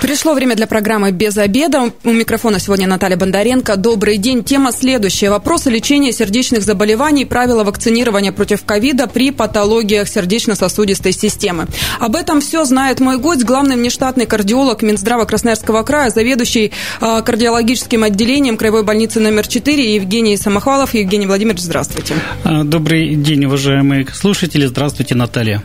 Пришло время для программы «Без обеда». У микрофона сегодня Наталья Бондаренко. Добрый день. Тема следующая. Вопросы лечения сердечных заболеваний, правила вакцинирования против ковида при патологиях сердечно-сосудистой системы. Об этом все знает мой гость, главный внештатный кардиолог Минздрава Красноярского края, заведующий кардиологическим отделением Краевой больницы номер 4 Евгений Самохвалов. Евгений Владимирович, здравствуйте. Добрый день, уважаемые слушатели. Здравствуйте, Наталья.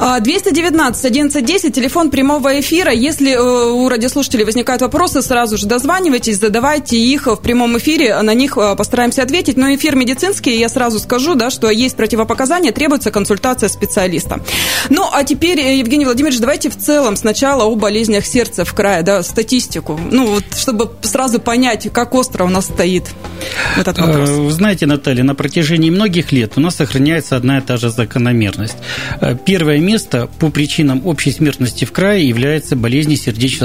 219-11-10, телефон прямого эфира. Если у радиослушателей возникают вопросы, сразу же дозванивайтесь, задавайте их в прямом эфире, на них постараемся ответить. Но эфир медицинский, я сразу скажу, да, что есть противопоказания, требуется консультация специалиста. Ну, а теперь, Евгений Владимирович, давайте в целом сначала о болезнях сердца в крае, да, статистику, ну, вот, чтобы сразу понять, как остро у нас стоит этот вопрос. Вы знаете, Наталья, на протяжении многих лет у нас сохраняется одна и та же закономерность. Первое место по причинам общей смертности в крае является болезни сердечно-сосудистой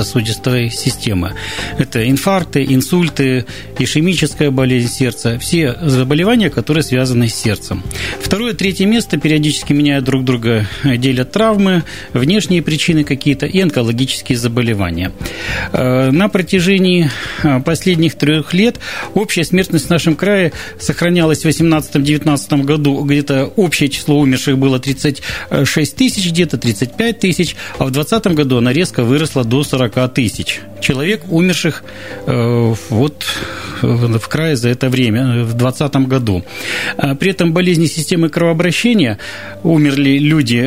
системы. Это инфаркты, инсульты, ишемическая болезнь сердца, все заболевания, которые связаны с сердцем. Второе, третье место периодически меняют друг друга, делят травмы, внешние причины какие-то и онкологические заболевания. На протяжении последних 3 лет общая смертность в нашем крае сохранялась в 2018-2019 году. Где-то общее число умерших было 36 тысяч, где-то 35 тысяч, а в 2020 году она резко выросла до 40 тысяч человек, умерших в крае за это время, в 2020 году. При этом болезни системы кровообращения умерли люди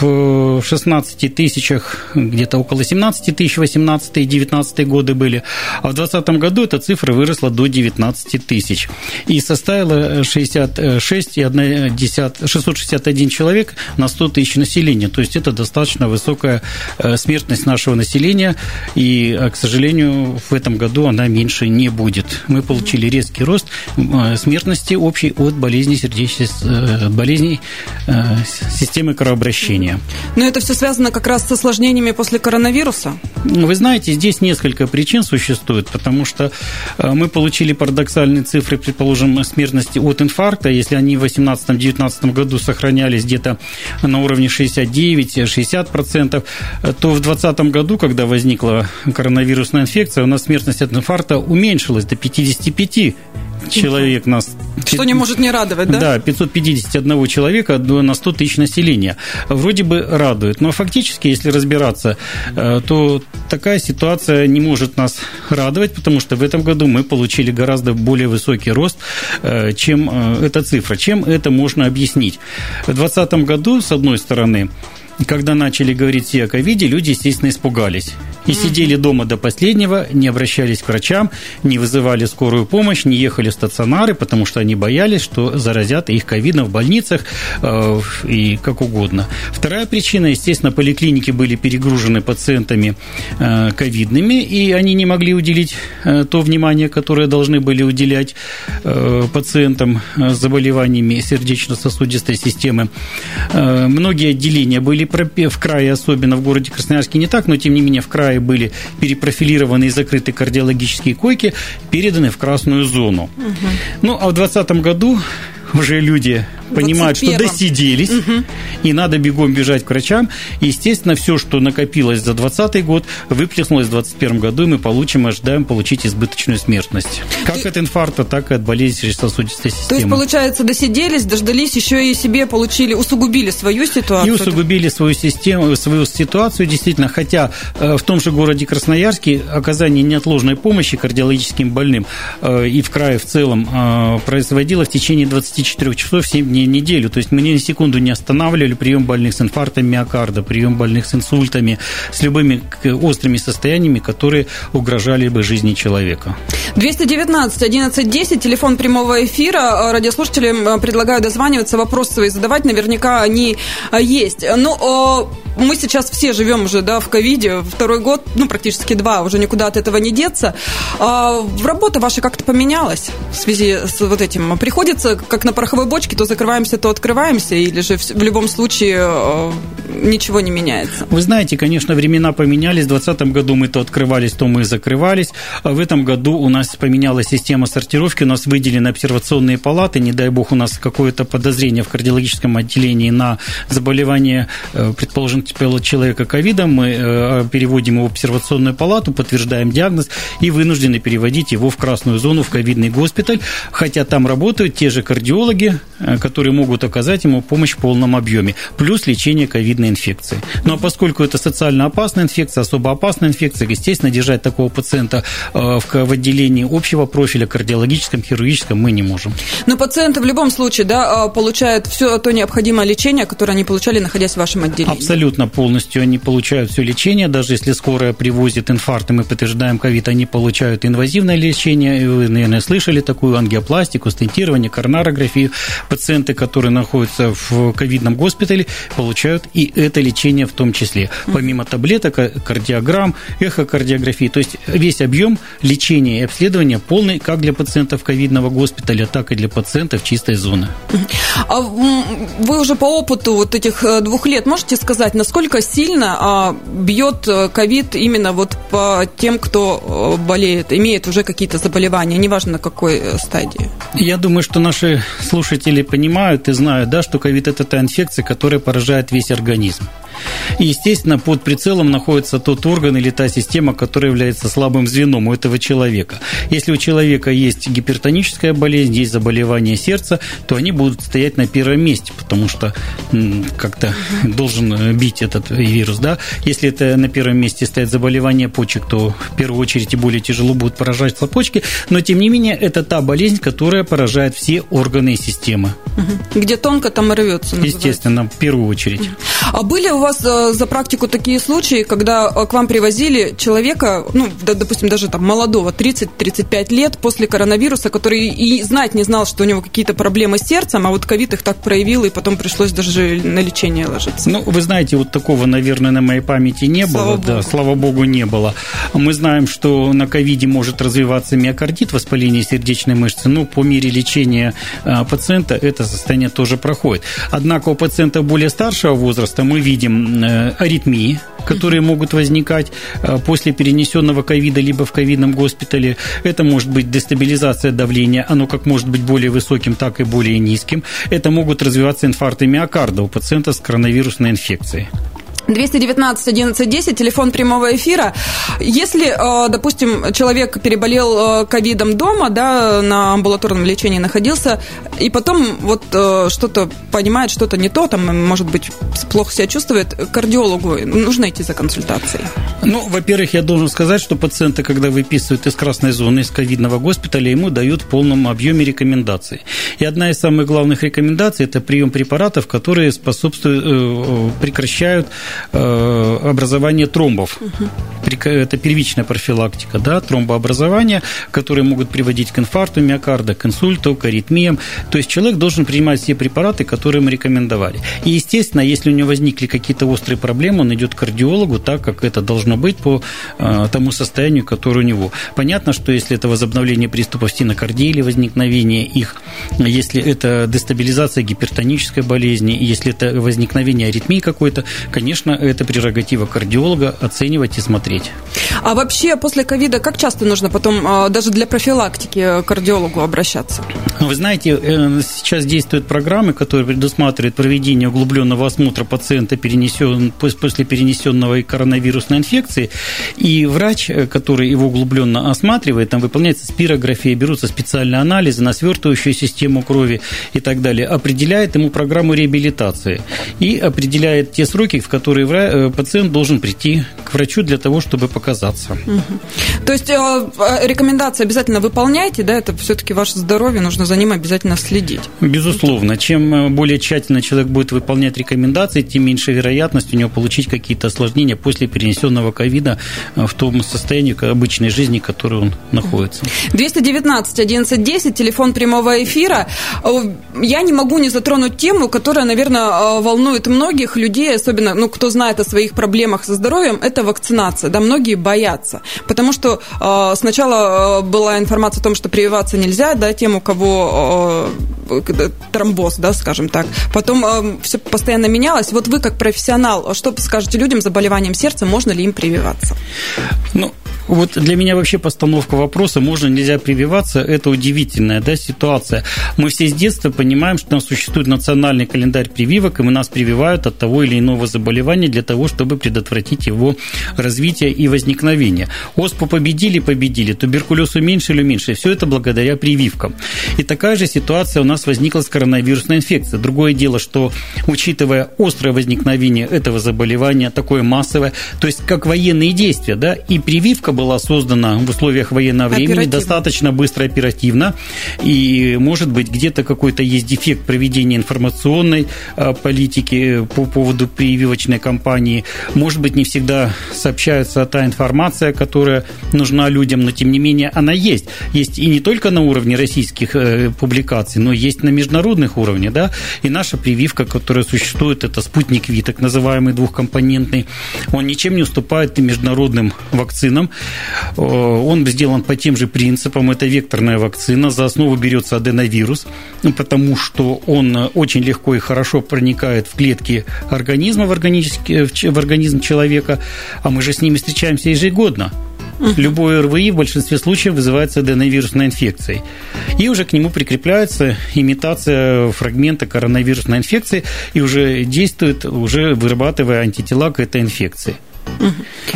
в 16 тысячах, где-то около 17 тысяч, 18 и 19 годы были, а в 2020 году эта цифра выросла до 19 тысяч и составила 661 человек на 100 тысяч населения, то есть это достаточно высокая смертность нашего населения, и, к сожалению, в этом году она меньше не будет. Мы получили резкий рост смертности общей от болезней системы кровообращения. Но это все связано как раз с осложнениями после коронавируса? Вы знаете, здесь несколько причин существует, потому что мы получили парадоксальные цифры, предположим, смертности от инфаркта, если они в 2018-2019 году сохранялись где-то на уровне 69-60%, то в 2020 году, когда возникла коронавирусная инфекция, у нас смертность от инфаркта уменьшилась до 55%. Человек нас... Что не может не радовать, да? Да, 551 человека на 100 тысяч населения. Вроде бы радует, но фактически, если разбираться, то такая ситуация не может нас радовать, потому что в этом году мы получили гораздо более высокий рост, чем эта цифра. Чем это можно объяснить? В 2020 году, с одной стороны, когда начали говорить все о ковиде, люди, естественно, испугались. И сидели дома до последнего, не обращались к врачам, не вызывали скорую помощь, не ехали в стационары, потому что они боялись, что заразят их ковидом в больницах и как угодно. Вторая причина, естественно, поликлиники были перегружены пациентами ковидными, и они не могли уделить то внимание, которое должны были уделять пациентам с заболеваниями сердечно-сосудистой системы. Многие отделения были в крае, особенно в городе Красноярске не так, но тем не менее в крае были перепрофилированы и закрыты кардиологические койки, переданы в красную зону. Угу. Ну, а в 2020 году уже люди понимают, что досиделись, и надо бегом бежать к врачам. Естественно, все, что накопилось за 2020 год, выплеснулось в 2021 году, и мы ожидаем получить избыточную смертность. Как от инфаркта, так и от болезни сердечно-сосудистой системы. То есть, получается, досиделись, дождались, еще и себе получили, усугубили свою ситуацию. И усугубили свою ситуацию, действительно. Хотя в том же городе Красноярске оказание неотложной помощи кардиологическим больным и в крае в целом производило в течение 24 часов 7 дней в неделю. То есть мы ни на секунду не останавливали прием больных с инфарктом миокарда, прием больных с инсультами, с любыми острыми состояниями, которые угрожали бы жизни человека. 219-11-10, телефон прямого эфира. Радиослушателям предлагаю дозваниваться, вопросы свои задавать. Наверняка они есть. Но мы сейчас все живем уже, да, в ковиде. 2-й год, ну, практически 2, уже никуда от этого не деться. Работа ваша как-то поменялась в связи с вот этим? Приходится, как на пороховой бочке, то закрываемся, то открываемся, или же в любом случае ничего не меняется. Вы знаете, конечно, времена поменялись. В 2020 году мы то открывались, то мы закрывались. В этом году у нас поменялась система сортировки. У нас выделены обсервационные палаты. Не дай бог, у нас какое-то подозрение в кардиологическом отделении на заболевание, предположим, человека ковидом. Мы переводим его в обсервационную палату, подтверждаем диагноз и вынуждены переводить его в красную зону, в ковидный госпиталь. Хотя там работают те же кардиологи, которые могут оказать ему помощь в полном объеме. Плюс лечение ковидной инфекции. Ну а поскольку это социально опасная инфекция, особо опасная инфекция, естественно, держать такого пациента в отделении общего профиля, кардиологическом, хирургическом, мы не можем. Но пациенты в любом случае, да, получают все то необходимое лечение, которое они получали, находясь в вашем отделении. Абсолютно полностью они получают все лечение. Даже если скорая привозит инфаркт, и мы подтверждаем ковид, они получают инвазивное лечение. Вы, наверное, слышали такую ангиопластику, стентирование, коронарографию. Пациенты, которые находятся в ковидном госпитале, получают и это лечение в том числе. Помимо таблеток, кардиограмм, эхокардиографии. То есть весь объем лечения и обследования полный как для пациентов ковидного госпиталя, так и для пациентов чистой зоны. А вы уже по опыту вот этих 2 лет можете сказать, насколько сильно бьет ковид именно вот по тем, кто болеет, имеет уже какие-то заболевания, неважно на какой стадии? Я думаю, что наши слушатели понимают и знают, да, что ковид – это та инфекция, которая поражает весь организм. И, естественно, под прицелом находится тот орган или та система, которая является слабым звеном у этого человека. Если у человека есть гипертоническая болезнь, есть заболевание сердца, то они будут стоять на первом месте, потому что как-то должен бить этот вирус, да? Если это на первом месте стоит заболевание почек, то в первую очередь и более тяжело будут поражаться почки, но, тем не менее, это та болезнь, которая поражает все органы и системы. Где тонко, там и рвется. Естественно, в первую очередь. А были у вас за практику такие случаи, когда к вам привозили человека, ну, допустим, даже там молодого, 30-35 лет, после коронавируса, который и знать не знал, что у него какие-то проблемы с сердцем, а вот ковид их так проявил, и потом пришлось даже на лечение ложиться? Ну, вы знаете, вот такого, наверное, на моей памяти не было. Да, слава богу, не было. Мы знаем, что на ковиде может развиваться миокардит, воспаление сердечной мышцы, но по мере лечения пациента это состояние тоже проходит. Однако у пациентов более старшего возраста мы видим аритмии, которые могут возникать после перенесенного ковида либо в ковидном госпитале. Это может быть дестабилизация давления, оно как может быть более высоким, так и более низким. Это могут развиваться инфаркты миокарда у пациента с коронавирусной инфекцией. 219-11-10, телефон прямого эфира. Если, допустим, человек переболел ковидом дома, да, на амбулаторном лечении находился, и потом вот что-то понимает, что-то не то, там, может быть, плохо себя чувствует, кардиологу нужно идти за консультацией? Ну, во-первых, я должен сказать, что пациента, когда выписывают из красной зоны, из ковидного госпиталя, ему дают в полном объеме рекомендаций. И одна из самых главных рекомендаций – это прием препаратов, которые способствуют, прекращают образование тромбов. Это первичная профилактика, да, тромбообразования, которые могут приводить к инфаркту миокарда, к инсульту, к аритмиям. То есть человек должен принимать все препараты, которые мы рекомендовали. И, естественно, если у него возникли какие-то острые проблемы, он идет к кардиологу, так как это должно быть по тому состоянию, которое у него. Понятно, что если это возобновление приступов стенокардии или возникновение их, если это дестабилизация гипертонической болезни, если это возникновение аритмии какой-то, конечно, это прерогатива кардиолога оценивать и смотреть. А вообще после ковида как часто нужно потом даже для профилактики к кардиологу обращаться? Вы знаете, сейчас действуют программы, которые предусматривают проведение углубленного осмотра пациента после перенесенного коронавирусной инфекции, и врач, который его углубленно осматривает, там выполняется спирография, берутся специальные анализы на свертывающую систему крови и так далее, определяет ему программу реабилитации и определяет те сроки, в которые пациент должен прийти к врачу для того, чтобы показаться. Угу. То есть рекомендации обязательно выполняйте, да? Это все-таки ваше здоровье, нужно за ним обязательно следить. Безусловно. Чем более тщательно человек будет выполнять рекомендации, тем меньше вероятность у него получить какие-то осложнения после перенесенного ковида в том состоянии обычной жизни, в которой он находится. 219-11-10, телефон прямого эфира. Я не могу не затронуть тему, которая, наверное, волнует многих людей, особенно, ну, кто знает о своих проблемах со здоровьем, это вакцинация. Да, многие боятся. Потому что сначала была информация о том, что прививаться нельзя, да, тем, у кого тромбоз, да, скажем так. Потом все постоянно менялось. Вот вы как профессионал, что скажете людям с заболеванием сердца, можно ли им прививаться? Ну, вот для меня вообще постановка вопроса, можно, нельзя прививаться, это удивительная, да, ситуация. Мы все с детства понимаем, что у нас существует национальный календарь прививок, и нас прививают от того или иного заболевания для того, чтобы предотвратить его развитие и возникновение. Оспу победили, туберкулез уменьшили, все это благодаря прививкам. И такая же ситуация у нас возникла с коронавирусной инфекцией. Другое дело, что, учитывая острое возникновение этого заболевания, такое массовое, то есть как военные действия, да, и прививка была создана в условиях военного времени достаточно быстро, оперативно, и, может быть, где-то какой-то есть дефект проведения информационной политики по поводу прививочной кампании. Может быть, не всегда сообщается та информация, которая нужна людям, но, тем не менее, она есть. Есть и не только на уровне российских публикаций, но есть на международных уровнях, да, и наша прививка, которая существует, это Спутник V, так называемый двухкомпонентный, он ничем не уступает и международным вакцинам, он сделан по тем же принципам, это векторная вакцина, за основу берется аденовирус, потому что он очень легко и хорошо проникает в клетки организма, в организм человека, а мы же с ними встречаемся ежегодно. Любое РВИ в большинстве случаев вызывается аденовирусной инфекцией. И уже к нему прикрепляется имитация фрагмента коронавирусной инфекции и уже действует, уже вырабатывая антитела к этой инфекции.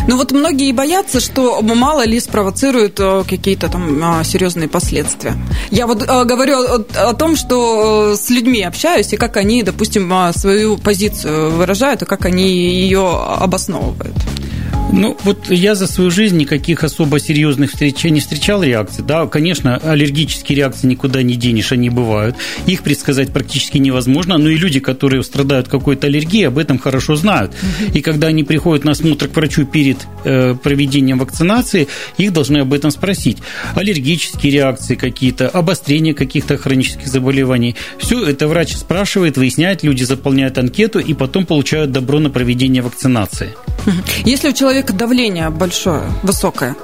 Ну вот многие боятся, что мало ли спровоцируют какие-то там серьезные последствия. Я вот говорю о том, что с людьми общаюсь, и как они, допустим, свою позицию выражают, и как они ее обосновывают. Ну, вот я за свою жизнь никаких особо серьезных встреч не встречал реакций. Да, конечно, аллергические реакции никуда не денешь, они бывают. Их предсказать практически невозможно. Но и люди, которые страдают какой-то аллергией, об этом хорошо знают. И когда они приходят на осмотр к врачу перед проведением вакцинации, их должны об этом спросить. Аллергические реакции какие-то, обострение каких-то хронических заболеваний. Все это врач спрашивает, выясняет, люди заполняют анкету и потом получают добро на проведение вакцинации. Если у человека давление большое, высокое?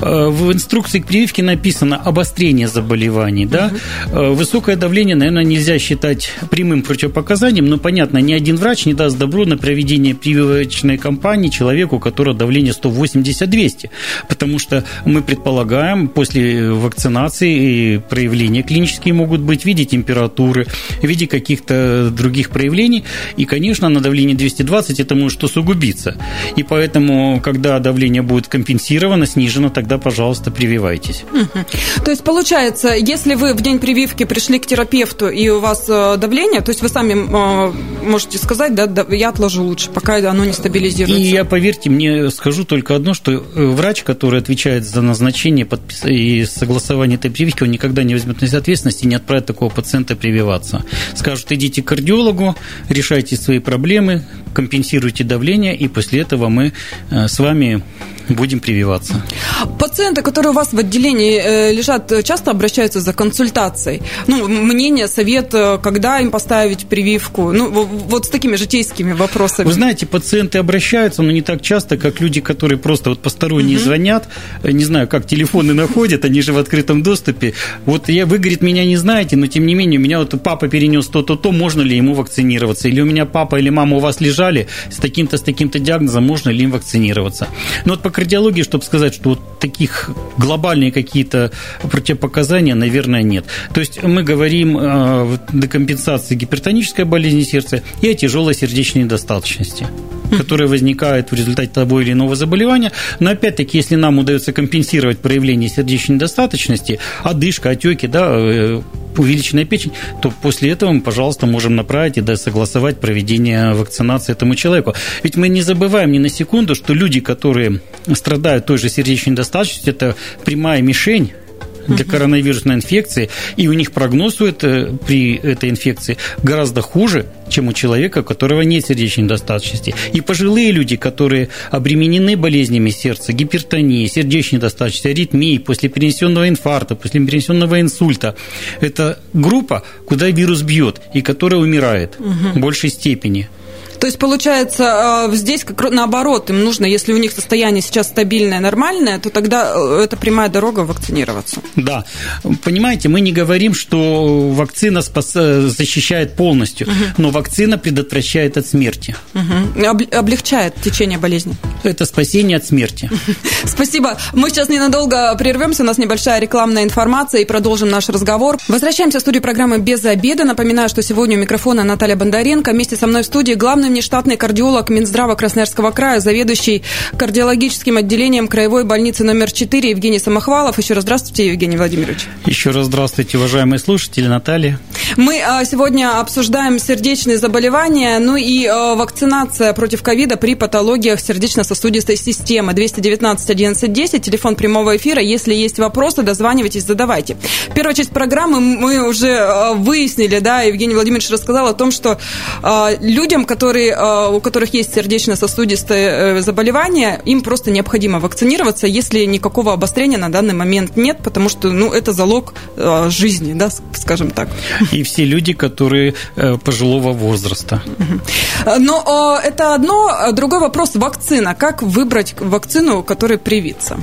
В инструкции к прививке написано обострение заболеваний. Да? Высокое давление, наверное, нельзя считать прямым противопоказанием, но, понятно, ни один врач не даст добро на проведение прививочной кампании человеку, у которого давление 180-200, потому что мы предполагаем, после вакцинации проявления клинические могут быть в виде температуры, в виде каких-то других проявлений, и, конечно, на давление 220 это может усугубиться. И поэтому, когда давление будет компенсировано, снижено, тогда, пожалуйста, прививайтесь. То есть, получается, если вы в день прививки пришли к терапевту и у вас давление, то есть вы сами можете сказать, да, я отложу лучше, пока оно не стабилизируется. И я, поверьте, мне скажу только одно, что врач, который отвечает за назначение и согласование этой прививки, он никогда не возьмет на себя ответственности и не отправит такого пациента прививаться. Скажут, идите к кардиологу, решайте свои проблемы, компенсируйте давление, и после этого мы с вами будем прививаться. Пациенты, которые у вас в отделении лежат, часто обращаются за консультацией? Ну, мнение, совет, когда им поставить прививку? Ну, вот с такими житейскими вопросами. Вы знаете, пациенты обращаются, но не так часто, как люди, которые просто вот посторонние звонят. Не знаю, как телефоны находят, они же в открытом доступе. Вот вы, говорит, меня не знаете, но тем не менее, у меня вот папа перенес то-то, можно ли ему вакцинироваться? Или у меня папа или мама у вас лежали с таким-то диагнозом, можно ли им вакцинироваться? Ну, вот по кардиологии, чтобы сказать, что вот таких глобальные какие-то противопоказания, наверное, нет. То есть мы говорим о декомпенсации гипертонической болезни сердца и о тяжелой сердечной недостаточности, которая возникает в результате того или иного заболевания. Но опять-таки, если нам удается компенсировать проявление сердечной недостаточности, одышка, отеки, да, увеличенная печень, то после этого мы, пожалуйста, можем направить и согласовать проведение вакцинации этому человеку. Ведь мы не забываем ни на секунду, что люди, которые страдают той же сердечной недостаточностью, это прямая мишень для коронавирусной инфекции, и у них прогноз при этой инфекции гораздо хуже, чем у человека, у которого нет сердечной недостаточности. И пожилые люди, которые обременены болезнями сердца, гипертонией, сердечной недостаточностью, аритмией, после перенесенного инфаркта, после перенесенного инсульта, это группа, куда вирус бьет и которая умирает в большей степени. То есть, получается, здесь как наоборот, им нужно, если у них состояние сейчас стабильное, нормальное, то тогда это прямая дорога вакцинироваться. Да. Понимаете, мы не говорим, что вакцина защищает полностью, угу. но вакцина предотвращает от смерти. Угу. Облегчает течение болезни. Это спасение от смерти. Спасибо. Мы сейчас ненадолго прервемся, у нас небольшая рекламная информация, и продолжим наш разговор. Возвращаемся в студию программы «Без обеда». Напоминаю, что сегодня у микрофона Наталья Бондаренко. Вместе со мной в студии главный внештатный кардиолог Минздрава Красноярского края, заведующий кардиологическим отделением Краевой больницы номер 4 Евгений Самохвалов. Еще раз здравствуйте, Евгений Владимирович. Еще раз здравствуйте, уважаемые слушатели, Наталья. Мы сегодня обсуждаем сердечные заболевания, ну и вакцинация против ковида при патологиях сердечно-сосудистой системы. 219-11-10, телефон прямого эфира. Если есть вопросы, дозванивайтесь, задавайте. Первая часть программы мы уже выяснили, да, Евгений Владимирович рассказал о том, что людям, у которых есть сердечно-сосудистые заболевания, им просто необходимо вакцинироваться, если никакого обострения на данный момент нет, потому что, ну, это залог жизни, да, скажем так. И все люди, которые пожилого возраста. Но это одно. Другой вопрос – вакцина. Как выбрать вакцину, которой привиться?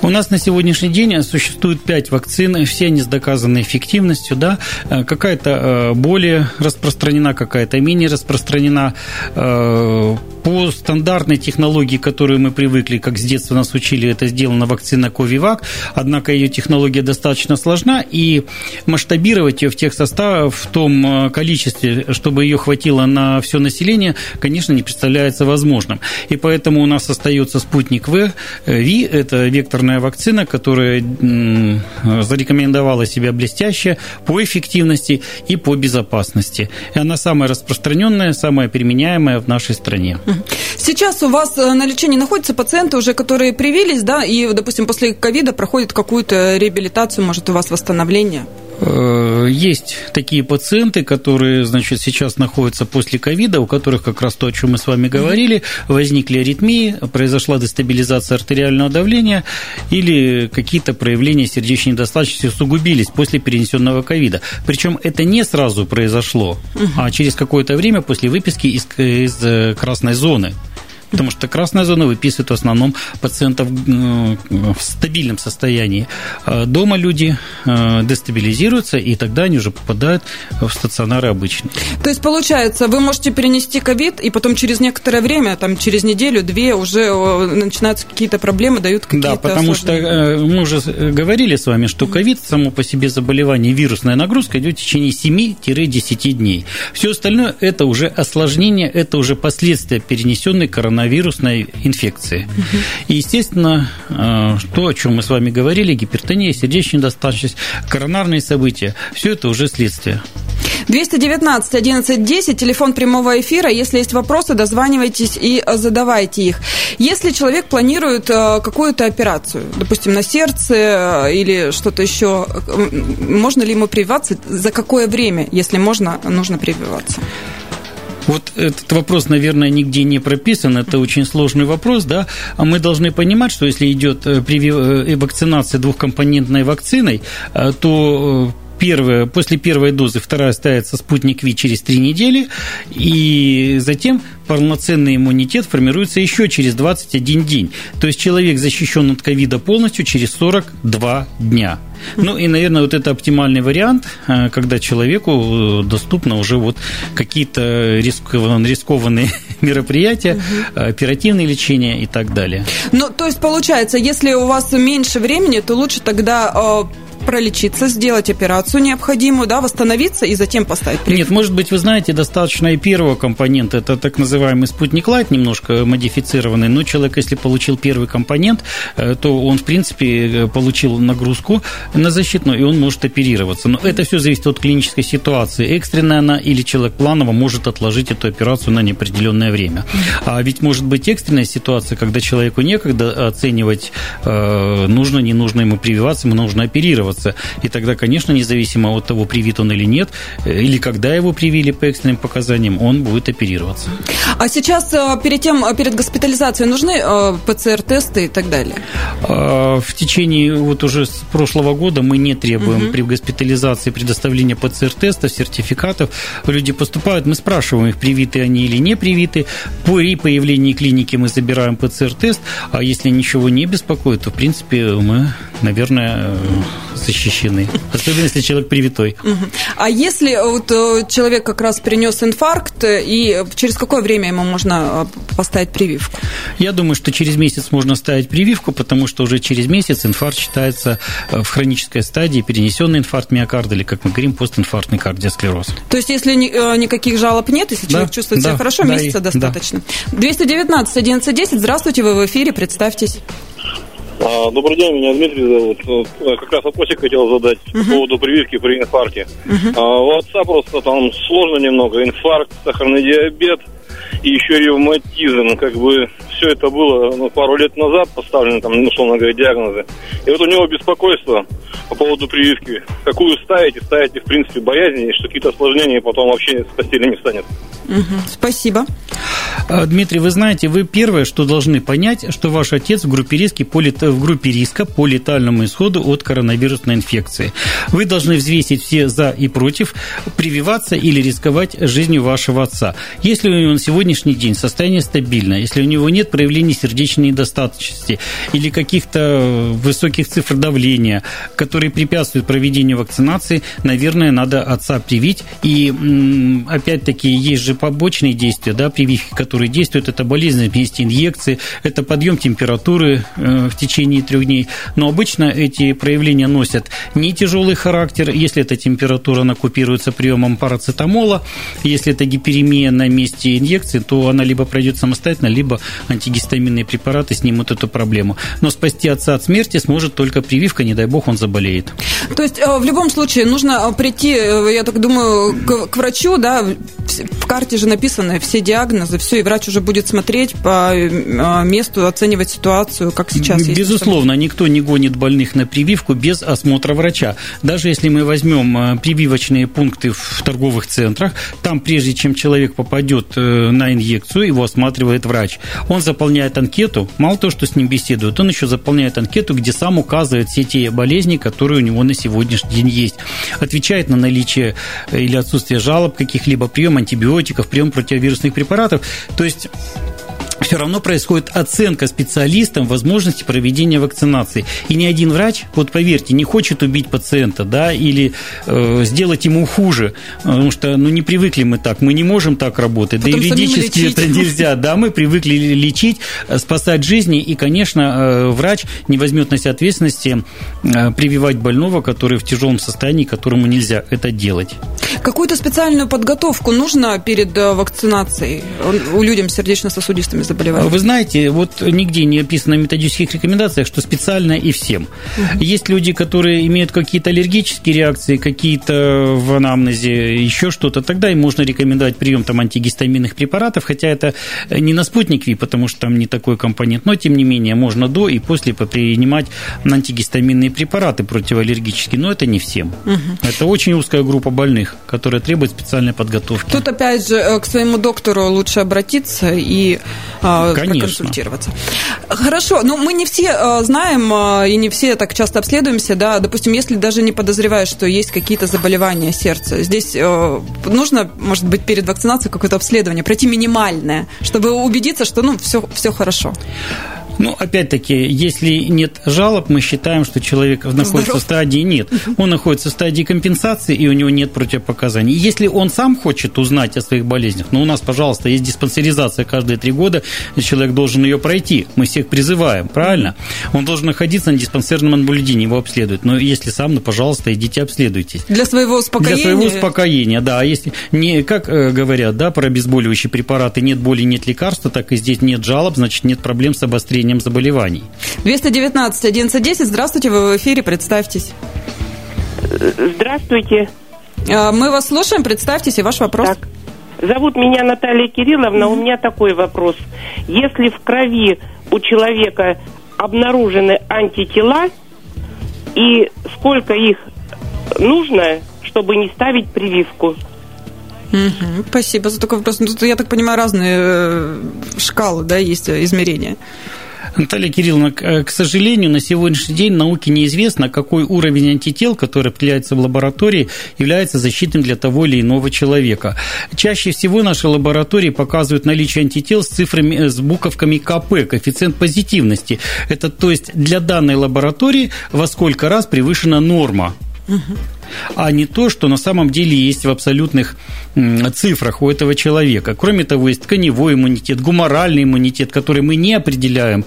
У нас на сегодняшний день существует 5 вакцин, все они с доказанной эффективностью, да, какая-то более распространена, какая-то менее распространена. По стандартной технологии, к которой мы привыкли, как с детства нас учили, это сделана вакцина КовиВак, однако ее технология достаточно сложна, и масштабировать ее в тех составах, в том количестве, чтобы ее хватило на все население, конечно, не представляется возможным. И поэтому у нас остается Спутник V, это векторная вакцина, которая зарекомендовала себя блестяще по эффективности и по безопасности. И она самая распространенная, самая применяемая в нашей стране. Сейчас у вас на лечении находятся пациенты уже, которые привились, да, и, допустим, после ковида проходят какую-то реабилитацию, может, у вас восстановление? Есть такие пациенты, которые, значит, сейчас находятся после ковида, у которых как раз то, о чем мы с вами говорили, возникли аритмии, произошла дестабилизация артериального давления или какие-то проявления сердечной недостаточности усугубились после перенесенного ковида. Причем это не сразу произошло, а через какое-то время после выписки из красной зоны. Потому что красная зона выписывает в основном пациентов в стабильном состоянии. Дома люди дестабилизируются, и тогда они уже попадают в стационары обычные. То есть, получается, вы можете перенести ковид, и потом через некоторое время, там, через неделю-две уже начинаются какие-то проблемы, дают какие-то... Да, потому что мы уже говорили с вами, что ковид, само по себе заболевание, вирусная нагрузка идет в течение 7-10 дней. Все остальное – это уже осложнение, это уже последствия перенесенной коронавируса. Вирусной инфекции. И, естественно, то, о чем мы с вами говорили, гипертония, сердечная недостаточность, коронарные события, все это уже следствие. 219-11-10, телефон прямого эфира. Если есть вопросы, дозванивайтесь и задавайте их. Если человек планирует какую-то операцию, допустим, на сердце или что-то еще, можно ли ему прививаться? За какое время, если можно, нужно прививаться? Вот этот вопрос, наверное, нигде не прописан, это очень сложный вопрос, да, а мы должны понимать, что если идет вакцинация двухкомпонентной вакциной, то после первой дозы вторая ставится Спутник V через 3 недели, и затем полноценный иммунитет формируется еще через 21 день. То есть человек защищен от ковида полностью через 42 дня. Ну и, наверное, вот это оптимальный вариант, когда человеку доступно уже вот какие-то рискованные мероприятия, оперативные лечения и так далее. Ну, то есть, получается, если у вас меньше времени, то лучше тогда пролечиться, сделать операцию необходимую, да, восстановиться и затем поставить прививку. Нет, может быть, вы знаете, достаточно и первого компонента, это так называемый Спутник лайт, немножко модифицированный, но человек, если получил первый компонент, то он, в принципе, получил нагрузку на защитную, и он может оперироваться. Но это все зависит от клинической ситуации, экстренная она или человек планово может отложить эту операцию на неопределенное время. А ведь может быть экстренная ситуация, когда человеку некогда оценивать, нужно, не нужно ему прививаться, ему нужно оперироваться. сердца. И тогда, конечно, независимо от того, привит он или нет, или когда его привили по экстренным показаниям, он будет оперироваться. А сейчас перед госпитализацией нужны ПЦР-тесты и так далее? В течение вот уже с прошлого года мы не требуем при госпитализации предоставления ПЦР-тестов, сертификатов. Люди поступают, мы спрашиваем их, привиты они или не привиты. При появлении клиники мы забираем ПЦР-тест, а если ничего не беспокоит, то, в принципе, мы, наверное, защищены. Особенно, если человек привитой. А если вот человек как раз принес инфаркт, и через какое время ему можно поставить прививку? Я думаю, что через месяц можно ставить прививку, потому что уже через месяц инфаркт считается в хронической стадии, перенесенный инфаркт миокарда, или, как мы говорим, постинфарктный кардиосклероз. То есть, если никаких жалоб нет, если человек чувствует себя хорошо, месяца достаточно. 219-11-10, здравствуйте, вы в эфире, представьтесь. Добрый день, меня Дмитрий зовут. Как раз вопросик хотел задать по поводу прививки при инфаркте. У отца просто там сложно немного. Инфаркт, сахарный диабет и еще ревматизм. Как бы все это было пару лет назад поставлены, там, условно говоря, диагнозы. И вот у него беспокойство по поводу прививки. Какую ставите, в принципе, боязнь, что какие-то осложнения потом вообще с постели не встанет. Спасибо. Дмитрий, вы знаете, вы первое, что должны понять, что ваш отец в группе риска по летальному исходу от коронавирусной инфекции. Вы должны взвесить все за и против, прививаться или рисковать жизнью вашего отца. Если у него на сегодняшний день состояние стабильное, если у него нет проявлений сердечной недостаточности или каких-то высоких цифр давления, которые препятствуют проведению вакцинации, наверное, надо отца привить. И опять-таки есть же побочные действия, да, прививки, которые действуют. Это болезнь, есть инъекции, это подъем температуры в течение 3 дней. Но обычно эти проявления носят не тяжелый характер. Если эта температура, она купируется приемом парацетамола. Если это гиперемия на месте инъекции, то она либо пройдет самостоятельно, либо антигистаминные препараты снимут эту проблему. Но спасти отца от смерти сможет только прививка, не дай бог, он заболеет. То есть в любом случае нужно прийти, я так думаю, к врачу, да, в карте же написаны все диагнозы, все, и врач уже будет смотреть по месту, оценивать ситуацию, как сейчас. Безусловно, никто не гонит больных на прививку без осмотра врача. Даже если мы возьмем прививочные пункты в торговых центрах, там, прежде чем человек попадет на инъекцию, его осматривает врач. Он заполняет анкету, мало того, что с ним беседует, он еще заполняет анкету, где сам указывает все те болезни, которые у него на сегодняшний день есть. Отвечает на наличие или отсутствие жалоб каких-либо, прием антибиотиков, прием противовирусных препаратов. То есть все равно происходит оценка специалистам возможности проведения вакцинации. И ни один врач, вот поверьте, не хочет убить пациента, да, или сделать ему хуже, потому что, не привыкли мы так, мы не можем так работать. Потом да, юридически это нельзя. Да, мы привыкли лечить, спасать жизни, и, конечно, врач не возьмет на себя ответственности прививать больного, который в тяжелом состоянии, которому нельзя это делать. Какую-то специальную подготовку нужно перед вакцинацией у людям с сердечно-сосудистыми заболеваниями? Вы знаете, вот нигде не описано в методических рекомендациях, что специально и всем. Есть люди, которые имеют какие-то аллергические реакции, какие-то в анамнезе, еще что-то. Тогда им можно рекомендовать прием там антигистаминных препаратов, хотя это не на Спутник V, потому что там не такой компонент. Но, тем не менее, можно до и после принимать антигистаминные препараты противоаллергические. Но это не всем. Это очень узкая группа больных, которая требует специальной подготовки. Тут, опять же, к своему доктору лучше обратиться и проконсультироваться. Хорошо, но мы не все знаем и не все так часто обследуемся, да, допустим, если даже не подозреваешь, что есть какие-то заболевания сердца, здесь нужно, может быть, перед вакцинацией какое-то обследование пройти минимальное, чтобы убедиться, что, все хорошо. Опять-таки, если нет жалоб, мы считаем, что человек находится в стадии нет. Он находится в стадии компенсации, и у него нет противопоказаний. Если он сам хочет узнать о своих болезнях, у нас, пожалуйста, есть диспансеризация каждые 3 года, и человек должен ее пройти. Мы всех призываем, правильно? Он должен находиться на диспансерном наблюдении, его обследуют. Но если сам, пожалуйста, идите обследуйтесь. Для своего успокоения? Для своего успокоения, да. Если не, как говорят, да, про обезболивающие препараты, нет боли, нет лекарства, так и здесь нет жалоб, значит, нет проблем с обострением заболеваний. 219-11-10, здравствуйте, вы в эфире, представьтесь. Здравствуйте. Мы вас слушаем, представьтесь и ваш вопрос. Так. Зовут меня Наталья Кирилловна, у меня такой вопрос. Если в крови у человека обнаружены антитела, и сколько их нужно, чтобы не ставить прививку. Угу, спасибо за такой вопрос. Тут, я так понимаю, разные шкалы, да, есть измерения. Наталья Кирилловна, к сожалению, на сегодняшний день науке неизвестно, какой уровень антител, который определяется в лаборатории, является защитным для того или иного человека. Чаще всего наши лаборатории показывают наличие антител с цифрами, с буковками КП, коэффициент позитивности. Это, то есть, для данной лаборатории во сколько раз превышена норма. А не то, что на самом деле есть в абсолютных цифрах у этого человека. Кроме того, есть тканевой иммунитет, гуморальный иммунитет, который мы не определяем,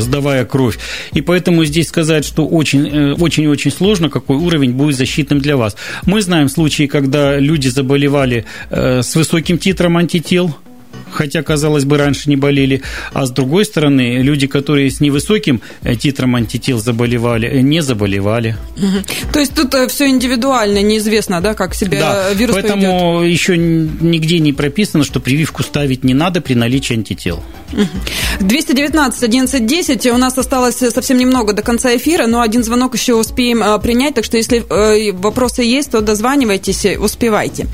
сдавая кровь. И поэтому здесь сказать, что очень-очень сложно, какой уровень будет защитным для вас. Мы знаем случаи, когда люди заболевали с высоким титром антител, хотя, казалось бы, раньше не болели. А с другой стороны, люди, которые с невысоким титром антител заболевали, не заболевали. Угу. То есть тут все индивидуально, неизвестно, да, как себя вирус поведет. Поэтому еще нигде не прописано, что прививку ставить не надо при наличии антител. 219-11-10. У нас осталось совсем немного до конца эфира, но один звонок еще успеем принять, так что если вопросы есть, то дозванивайтесь, успевайте.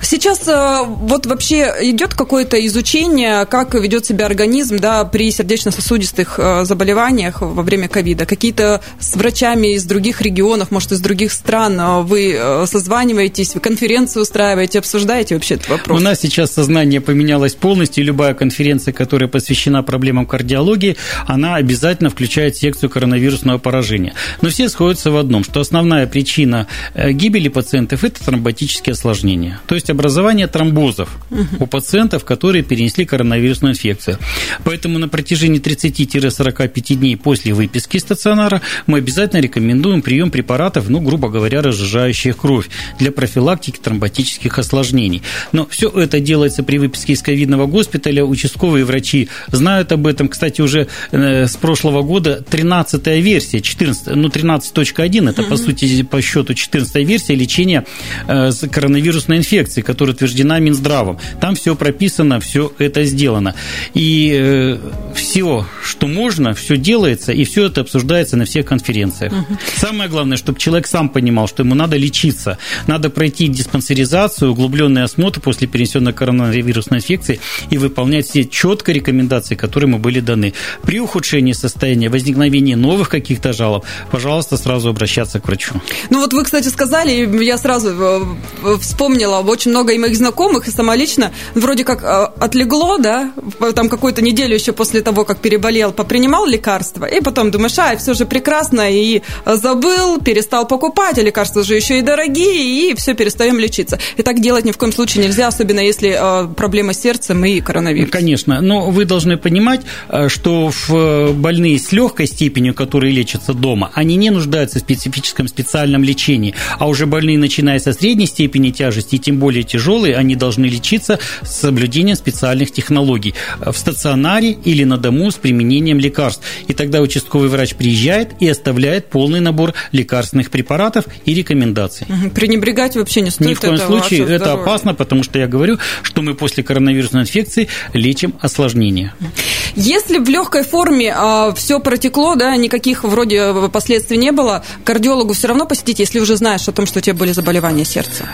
Сейчас вот вообще идет какое-то изучение, как ведет себя организм, да, при сердечно-сосудистых заболеваниях во время ковида. Какие-то с врачами из других регионов, может, из других стран вы созваниваетесь, вы конференции устраиваете, обсуждаете вообще этот вопрос? У нас сейчас сознание поменялось полностью, и любая конференция, которая посвящена проблемам кардиологии, она обязательно включает секцию коронавирусного поражения. Но все сходятся в одном, что основная причина гибели пациентов – это тромботические осложнения, то есть образование тромбозов у пациентов, которые перенесли коронавирусную инфекцию. Поэтому на протяжении 30-45 дней после выписки из стационара мы обязательно рекомендуем прием препаратов, ну, грубо говоря, разжижающих кровь для профилактики тромботических осложнений. Но все это делается при выписке из ковидного госпиталя. Участковые врачи знают об этом. Кстати, уже с прошлого года 13-я версия, 13.1, это, по сути, по счету 14-я версия лечения коронавирусной инфекции, которая утверждена Минздравом. Там все прописано, все это сделано. И все, что можно, все делается, и все это обсуждается на всех конференциях. Самое главное, чтобы человек сам понимал, что ему надо лечиться, надо пройти диспансеризацию, углубленный осмотр после перенесенной коронавирусной инфекции и выполнять все четко рекомендации, которые ему были даны. При ухудшении состояния, возникновении новых каких-то жалоб, пожалуйста, сразу обращаться к врачу. Ну вот вы, кстати, сказали, я сразу вспомнила, очень много и моих знакомых, и сама лично, вроде как отлегло, да, там какую-то неделю еще после того, как переболел, попринимал лекарства, и потом думаешь, все же прекрасно, и забыл, перестал покупать, а лекарства же еще и дорогие, и все, перестаем лечиться. И так делать ни в коем случае нельзя, особенно если проблема с сердцем и коронавирус. Конечно, но вы должны понимать, что больные с легкой степенью, которые лечатся дома, они не нуждаются в специфическом специальном лечении, а уже больные, начиная со средней степени тяжести, и тем более тяжелые, они должны лечиться с соблюдением специальных технологий в стационаре или на дому с применением лекарств. И тогда участковый врач приезжает и оставляет полный набор лекарственных препаратов и рекомендаций. Пренебрегать вообще не стоит. Ни в коем случае это опасно, потому что я говорю, что мы после коронавирусной инфекции лечим осложнения. Если в легкой форме все протекло, да, никаких вроде последствий не было, кардиологу все равно посетить, если уже знаешь о том, что у тебя были заболевания сердца?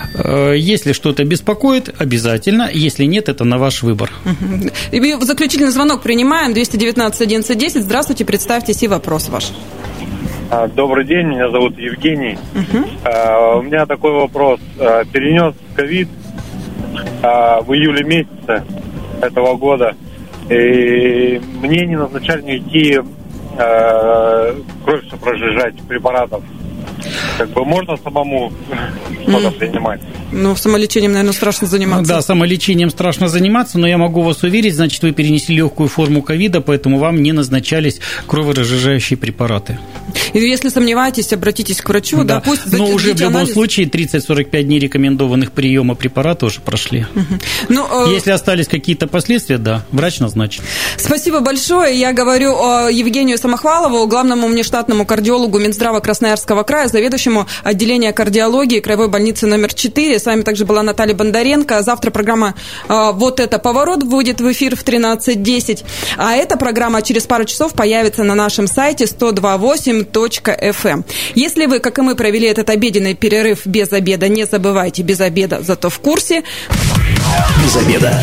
Если что-то беспокоит, обязательно. Если нет, это на ваш выбор. И заключительный звонок принимаем. 219-11-10. Здравствуйте, представьтесь и вопрос ваш. Добрый день, меня зовут Евгений. У меня такой вопрос. Перенес ковид в июле месяце этого года. И мне не назначали никакие кровь прожижать препаратов. Как бы можно самому что-то принимать? Ну, самолечением, наверное, страшно заниматься. Да, самолечением страшно заниматься, но я могу вас уверить, значит, вы перенесли легкую форму ковида, поэтому вам не назначались кроворазжижающие препараты. И если сомневаетесь, обратитесь к врачу, да, пусть но уже в любом случае 30-45 дней рекомендованных приема препарата уже прошли. Ну, если остались какие-то последствия, да, врач назначит. Спасибо большое. Я говорю Евгению Самохвалову, главному внештатному кардиологу Минздрава Красноярского края. заведующему отделения кардиологии Краевой больницы номер 4. С вами также была Наталья Бондаренко. Завтра программа «Вот это поворот» будет в эфир в 13:10. А эта программа через пару часов появится на нашем сайте 102.8.fm. Если вы, как и мы, провели этот обеденный перерыв без обеда, не забывайте, без обеда, зато в курсе. Без обеда.